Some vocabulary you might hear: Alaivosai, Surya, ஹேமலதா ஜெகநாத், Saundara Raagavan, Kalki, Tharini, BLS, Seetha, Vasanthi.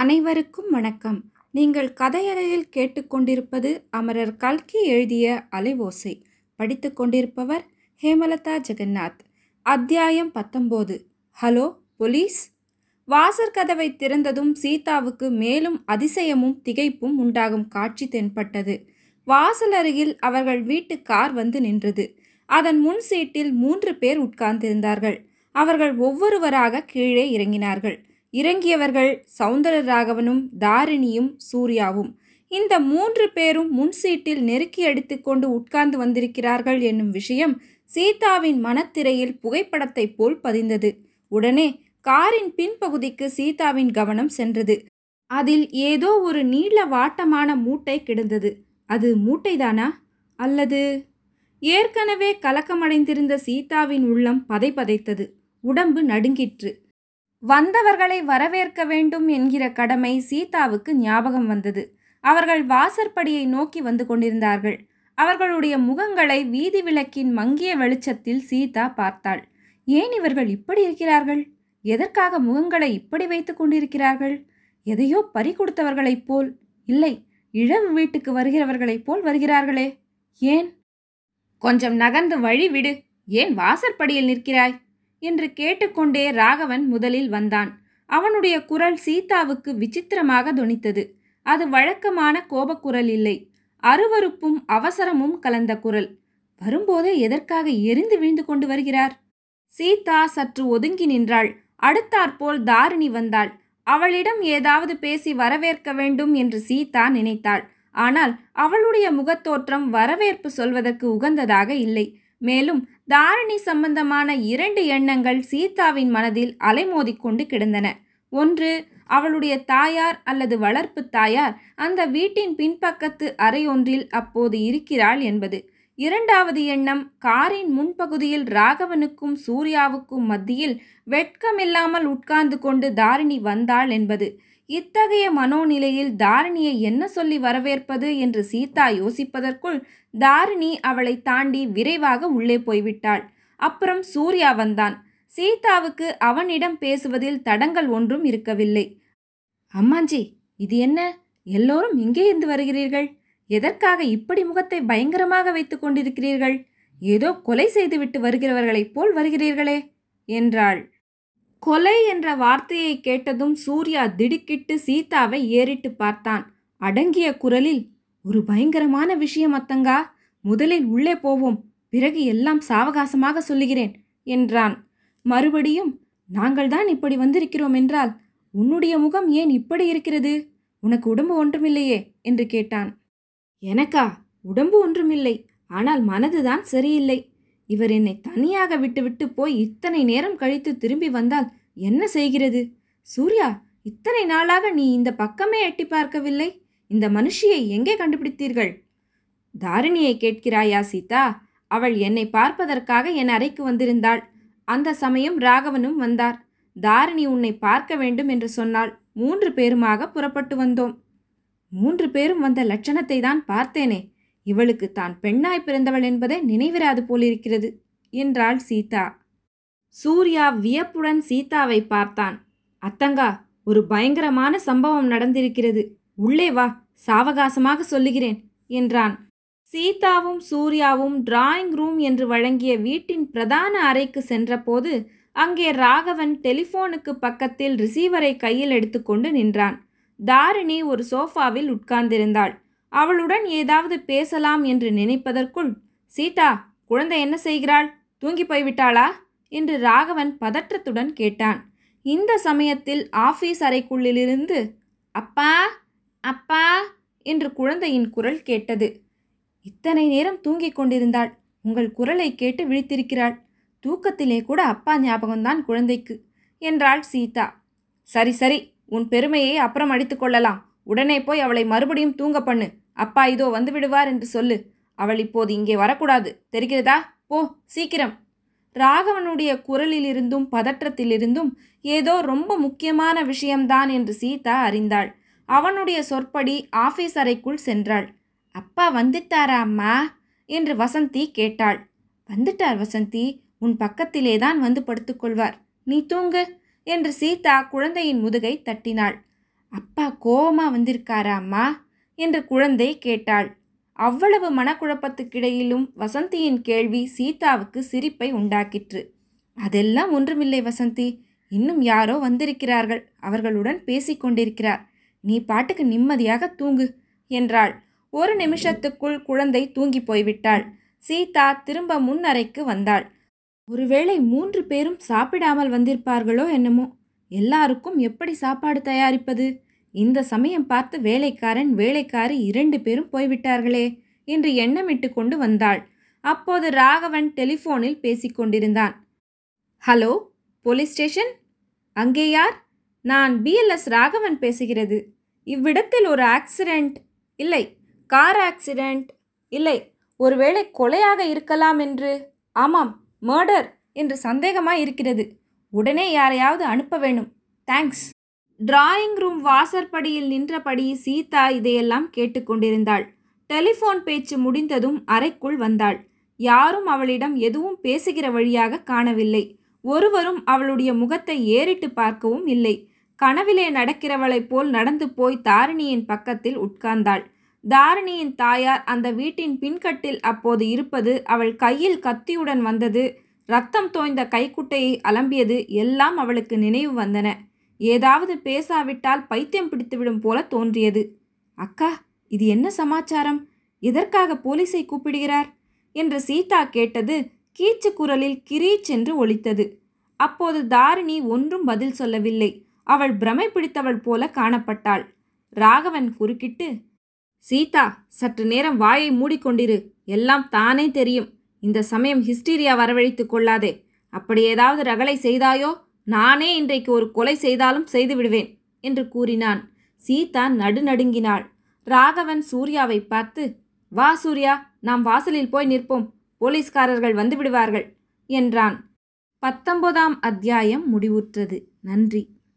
அனைவருக்கும் வணக்கம். நீங்கள் கதையறையில் கேட்டுக்கொண்டிருப்பது அமரர் கல்கி எழுதிய அலைவோசை. படித்து கொண்டிருப்பவர் ஹேமலதா ஜெகநாத். அத்தியாயம் 19. Hello police. வாசற் கதவை திறந்ததும் சீதாவுக்கு மேலும் அதிசயமும் திகைப்பும் உண்டாகும் காட்சி தென்பட்டது. வாசல் அருகில் அவர்கள் வீட்டு கார் வந்து நின்றது. அதன் முன் சீட்டில் 3 பேர் உட்கார்ந்திருந்தார்கள். அவர்கள் ஒவ்வொருவராக கீழே இறங்கினார்கள். இறங்கியவர்கள் சௌந்தர ராகவனும் தாரிணியும் சூர்யாவும். இந்த 3 பேரும் முன்சீட்டில் நெருக்கி அடித்து கொண்டு உட்கார்ந்து வந்திருக்கிறார்கள் என்னும் விஷயம் சீதாவின் மனத்திரையில் புகைப்படத்தை போல் பதிந்தது. உடனே காரின் பின்பகுதிக்கு சீதாவின் கவனம் சென்றது. அதில் ஏதோ ஒரு நீள வாட்டமான மூட்டை கிடந்தது. அது மூட்டைதானா அல்லது? ஏற்கனவே கலக்கமடைந்திருந்த சீதாவின் உள்ளம் பதைபதைத்தது. உடம்பு நடுங்கிற்று. வந்தவர்களை வரவேற்க வேண்டும் என்கிற கடமை சீதாவுக்கு ஞாபகம் வந்தது. அவர்கள் வாசற்படியை நோக்கி வந்து கொண்டிருந்தார்கள். அவர்களுடைய முகங்களை வீதி விளக்கின் மங்கிய வெளிச்சத்தில் சீதா பார்த்தாள். ஏன் இவர்கள் இப்படி இருக்கிறார்கள்? எதற்காக முகங்களை இப்படி வைத்து கொண்டிருக்கிறார்கள்? எதையோ பறி கொடுத்தவர்களைப் போல், இல்லை இழவு வீட்டுக்கு வருகிறவர்களைப் போல் வருகிறார்களே. ஏன்? கொஞ்சம் நகர்ந்து வழி விடு, ஏன் வாசற்படியில் நிற்கிறாய் என்று கேட்டுக்கொண்டே ராகவன் முதலில் வந்தான். அவனுடைய குரல் சீதாவுக்கு விசித்திரமாக தொனித்தது. அது வழக்கமான கோபக்குரல் இல்லை, அருவருப்பும் அவசரமும் கலந்த குரல். வரும்போதே எதற்காக எரிந்து விழுந்து கொண்டு வருகிறார்? சீதா சற்று ஒதுங்கி நின்றாள். அடுத்தாற்போல் தாரிணி வந்தாள். அவளிடம் ஏதாவது பேசி வரவேற்க வேண்டும் என்று சீதா நினைத்தாள். ஆனால் அவளுடைய முகத்தோற்றம் வரவேற்பு சொல்வதற்கு உகந்ததாக இல்லை. மேலும் தாரிணி சம்பந்தமான 2 எண்ணங்கள் சீதாவின் மனதில் அலைமோதிக்கொண்டு கிடந்தன. ஒன்று, அவளுடைய தாயார் அல்லது வளர்ப்பு தாயார் அந்த வீட்டின் பின்பக்கத்து அறையொன்றில் அப்போது இருக்கிறாள் என்பது. 2வது எண்ணம், காரின் முன்பகுதியில் ராகவனுக்கும் சூர்யாவுக்கும் மத்தியில் வெட்கமில்லாமல் உட்கார்ந்து கொண்டு தாரிணி வந்தாள் என்பது. இத்தகைய மனோநிலையில் தாரிணியை என்ன சொல்லி வரவேற்பது என்று சீதா யோசிப்பதற்குள் தாரிணி அவளை தாண்டி விரைவாக உள்ளே போய்விட்டாள். அப்புறம் சூர்யா வந்தான். சீதாவுக்கு அவனிடம் பேசுவதில் தடங்கள் ஒன்றும் இருக்கவில்லை. அம்மாஞ்சி, இது என்ன? எல்லோரும் இங்கே இருந்து வருகிறீர்கள். எதற்காக இப்படி முகத்தை பயங்கரமாக வைத்து கொண்டிருக்கிறீர்கள்? ஏதோ கொலை செய்துவிட்டு வருகிறவர்களைப் போல் வருகிறீர்களே என்றாள். கொலை என்ற வார்த்தையை கேட்டதும் சூர்யா திடுக்கிட்டு சீதாவை ஏறிட்டு பார்த்தான். அடங்கிய குரலில், ஒரு பயங்கரமான விஷயம் அத்தங்கா, முதலில் உள்ளே போவோம், பிறகு எல்லாம் சாவகாசமாக சொல்லுகிறேன் என்றான். மறுபடியும், நாங்கள்தான் இப்படி வந்திருக்கிறோம் என்றால் உன்னுடைய முகம் ஏன் இப்படி இருக்கிறது? உனக்கு உடம்பு ஒன்றுமில்லையே என்று கேட்டான். எனக்கா? உடம்பு ஒன்றுமில்லை, ஆனால் மனதுதான் சரியில்லை. இவர் என்னை தனியாக விட்டுவிட்டு போய் இத்தனை நேரம் கழித்து திரும்பி வந்தால் என்ன செய்கிறது? சூர்யா, இத்தனை நாளாக நீ இந்த பக்கமே எட்டி பார்க்கவில்லை. இந்த மனுஷியை எங்கே கண்டுபிடித்தீர்கள்? தாரிணியை கேட்கிறாயா சீதா? அவள் என்னை பார்ப்பதற்காக என் அறைக்கு வந்திருந்தாள். அந்த சமயம் ராகவனும் வந்தார். தாரிணி உன்னை பார்க்க வேண்டும் என்று சொன்னாள். 3 பேருமாக புறப்பட்டு வந்தோம். 3 பேரும் வந்த லட்சணத்தை தான் பார்த்தேனே. இவளுக்கு தான் பெண்ணாய் பிறந்தவள் என்பதை நினைவிராது போலிருக்கிறது என்றாள் சீதா. சூர்யா வியப்புடன் சீதாவை பார்த்தான். அத்தங்கா, ஒரு பயங்கரமான சம்பவம் நடந்திருக்கிறது, உள்ளே வா, சாவகாசமாக சொல்லுகிறேன் என்றான். சீதாவும் சூர்யாவும் டிராயிங் ரூம் என்று வழங்கிய வீட்டின் பிரதான அறைக்கு சென்றபோது அங்கே ராகவன் டெலிஃபோனுக்கு பக்கத்தில் ரிசீவரை கையில் எடுத்துக்கொண்டு நின்றான். தாரிணி ஒரு சோஃபாவில் உட்கார்ந்திருந்தாள். அவளுடன் ஏதாவது பேசலாம் என்று நினைப்பதற்குள், சீதா, குழந்தை என்ன செய்கிறாள்? தூங்கி போய்விட்டாளா என்று ராகவன் பதற்றத்துடன் கேட்டான். இந்த சமயத்தில் ஆஃபீஸ் அறைக்குள்ளிலிருந்து அப்பா அப்பா என்று குழந்தையின் குரல் கேட்டது. இத்தனை நேரம் தூங்கிக் கொண்டிருந்தாள். உங்கள் குரலை கேட்டு விழித்திருக்கிறாள். தூக்கத்திலே கூட அப்பா ஞாபகம்தான் குழந்தைக்கு என்றாள் சீதா. சரி சரி, உன் பெருமையை அப்புறம் அடித்துக் கொள்ளலாம். உடனே போய் அவளை மறுபடியும் தூங்க பண்ணு. அப்பா இதோ வந்து விடுவார் என்று சொல்லு. அவள் இப்போது இங்கே வரக்கூடாது, தெரிகிறதா? போ சீக்கிரம். ராகவனுடைய குரலிலிருந்தும் பதற்றத்திலிருந்தும் ஏதோ ரொம்ப முக்கியமான விஷயம்தான் என்று சீதா அறிந்தாள். அவனுடைய சொற்படி ஆஃபீஸ் அறைக்குள் சென்றாள். அப்பா வந்துட்டாரா அம்மா என்று வசந்தி கேட்டாள். வந்துட்டார் வசந்தி, உன் பக்கத்திலே தான் வந்து படுத்துக்கொள்வார், நீ தூங்கு என்று சீதா குழந்தையின் முதுகை தட்டினாள். அப்பா கோபமா வந்திருக்காராம்மா என்று குழந்தை கேட்டாள். அவ்வளவு மனக்குழப்பத்துக்கிடையிலும் வசந்தியின் கேள்வி சீதாவுக்கு சிரிப்பை உண்டாக்கிற்று. அதெல்லாம் ஒன்றுமில்லை வசந்தி, இன்னும் யாரோ வந்திருக்கிறார்கள், அவர்களுடன் பேசிக்கொண்டிருக்கிறார், நீ பாட்டுக்கு நிம்மதியாக தூங்கு என்றாள். ஒரு நிமிஷத்துக்குள் குழந்தை தூங்கி போய்விட்டாள். சீதா திரும்ப முன் அறைக்கு வந்தாள். ஒருவேளை 3 பேரும் சாப்பிடாமல் வந்திருப்பார்களோ என்னமோ. எல்லாருக்கும் எப்படி சாப்பாடு தயாரிப்பது? இந்த சமயம் பார்த்து வேலைக்காரன் வேலைக்காரி 2 பேரும் போய்விட்டார்களே என்று எண்ணமிட்டு கொண்டு வந்தாள். அப்போது ராகவன் டெலிஃபோனில் பேசிக்கொண்டிருந்தான். ஹலோ, போலீஸ் ஸ்டேஷன், அங்கே யார்? நான் BLS ராகவன் பேசுகிறது. இவ்விடத்தில் ஒரு ஆக்சிடெண்ட், இல்லை கார் ஆக்சிடெண்ட், இல்லை ஒருவேளை கொலையாக இருக்கலாம் என்று, ஆமாம் மர்டர் என்று சந்தேகமாக இருக்கிறது. உடனே யாரையாவது அனுப்ப வேணும். தேங்க்ஸ். டிராயிங் ரூம் வாசற்படியில் நின்றபடி சீதா இதையெல்லாம் கேட்டுக்கொண்டிருந்தாள். டெலிஃபோன் பேச்சு முடிந்ததும் அறைக்குள் வந்தாள். யாரும் அவளிடம் எதுவும் பேசுகிற வழியாக காணவில்லை. ஒருவரும் அவளுடைய முகத்தை ஏறிட்டு பார்க்கவும் இல்லை. கனவிலே நடக்கிறவளைப் போல் நடந்து போய் தாரிணியின் பக்கத்தில் உட்கார்ந்தாள். தாரிணியின் தாயார் அந்த வீட்டின் பின்கட்டில் அப்போது இருப்பது, அவள் கையில் கத்தியுடன் வந்தது, ரத்தம் தோய்ந்த கைக்குட்டையை அலம்பியது எல்லாம் அவளுக்கு நினைவு வந்தன. ஏதாவது பேசாவிட்டால் பைத்தியம் பிடித்துவிடும் போல தோன்றியது. அக்கா, இது என்ன சமாச்சாரம்? எதற்காக போலீஸை கூப்பிடுகிறார் என்று சீதா கேட்டது கீச்சு குரலில் கிரீச்சென்று ஒலித்தது. அப்போது தாரிணி ஒன்றும் பதில் சொல்லவில்லை. அவள் பிரமை பிடித்தவள் போல காணப்பட்டாள். ராகவன் குறுக்கிட்டு, சீதா, சற்று நேரம் வாயை மூடிக்கொண்டிரு, எல்லாம் தானே தெரியும். இந்த சமயம் ஹிஸ்டீரியா வரவழைத்து கொள்ளாதே. அப்படி ஏதாவது ரகளை செய்தாயோ நானே இன்றைக்கு ஒரு கொலை செய்தாலும் செய்து விடுவேன் என்று கூறினான். சீதா நடுநடுங்கினாள். ராகவன் சூர்யாவை பார்த்து, வா சூர்யா, நாம் வாசலில் போய் நிற்போம், போலீஸ்காரர்கள் வந்து விடுவார்கள் என்றான். 19ஆம் அத்தியாயம் முடிவுற்றது. நன்றி.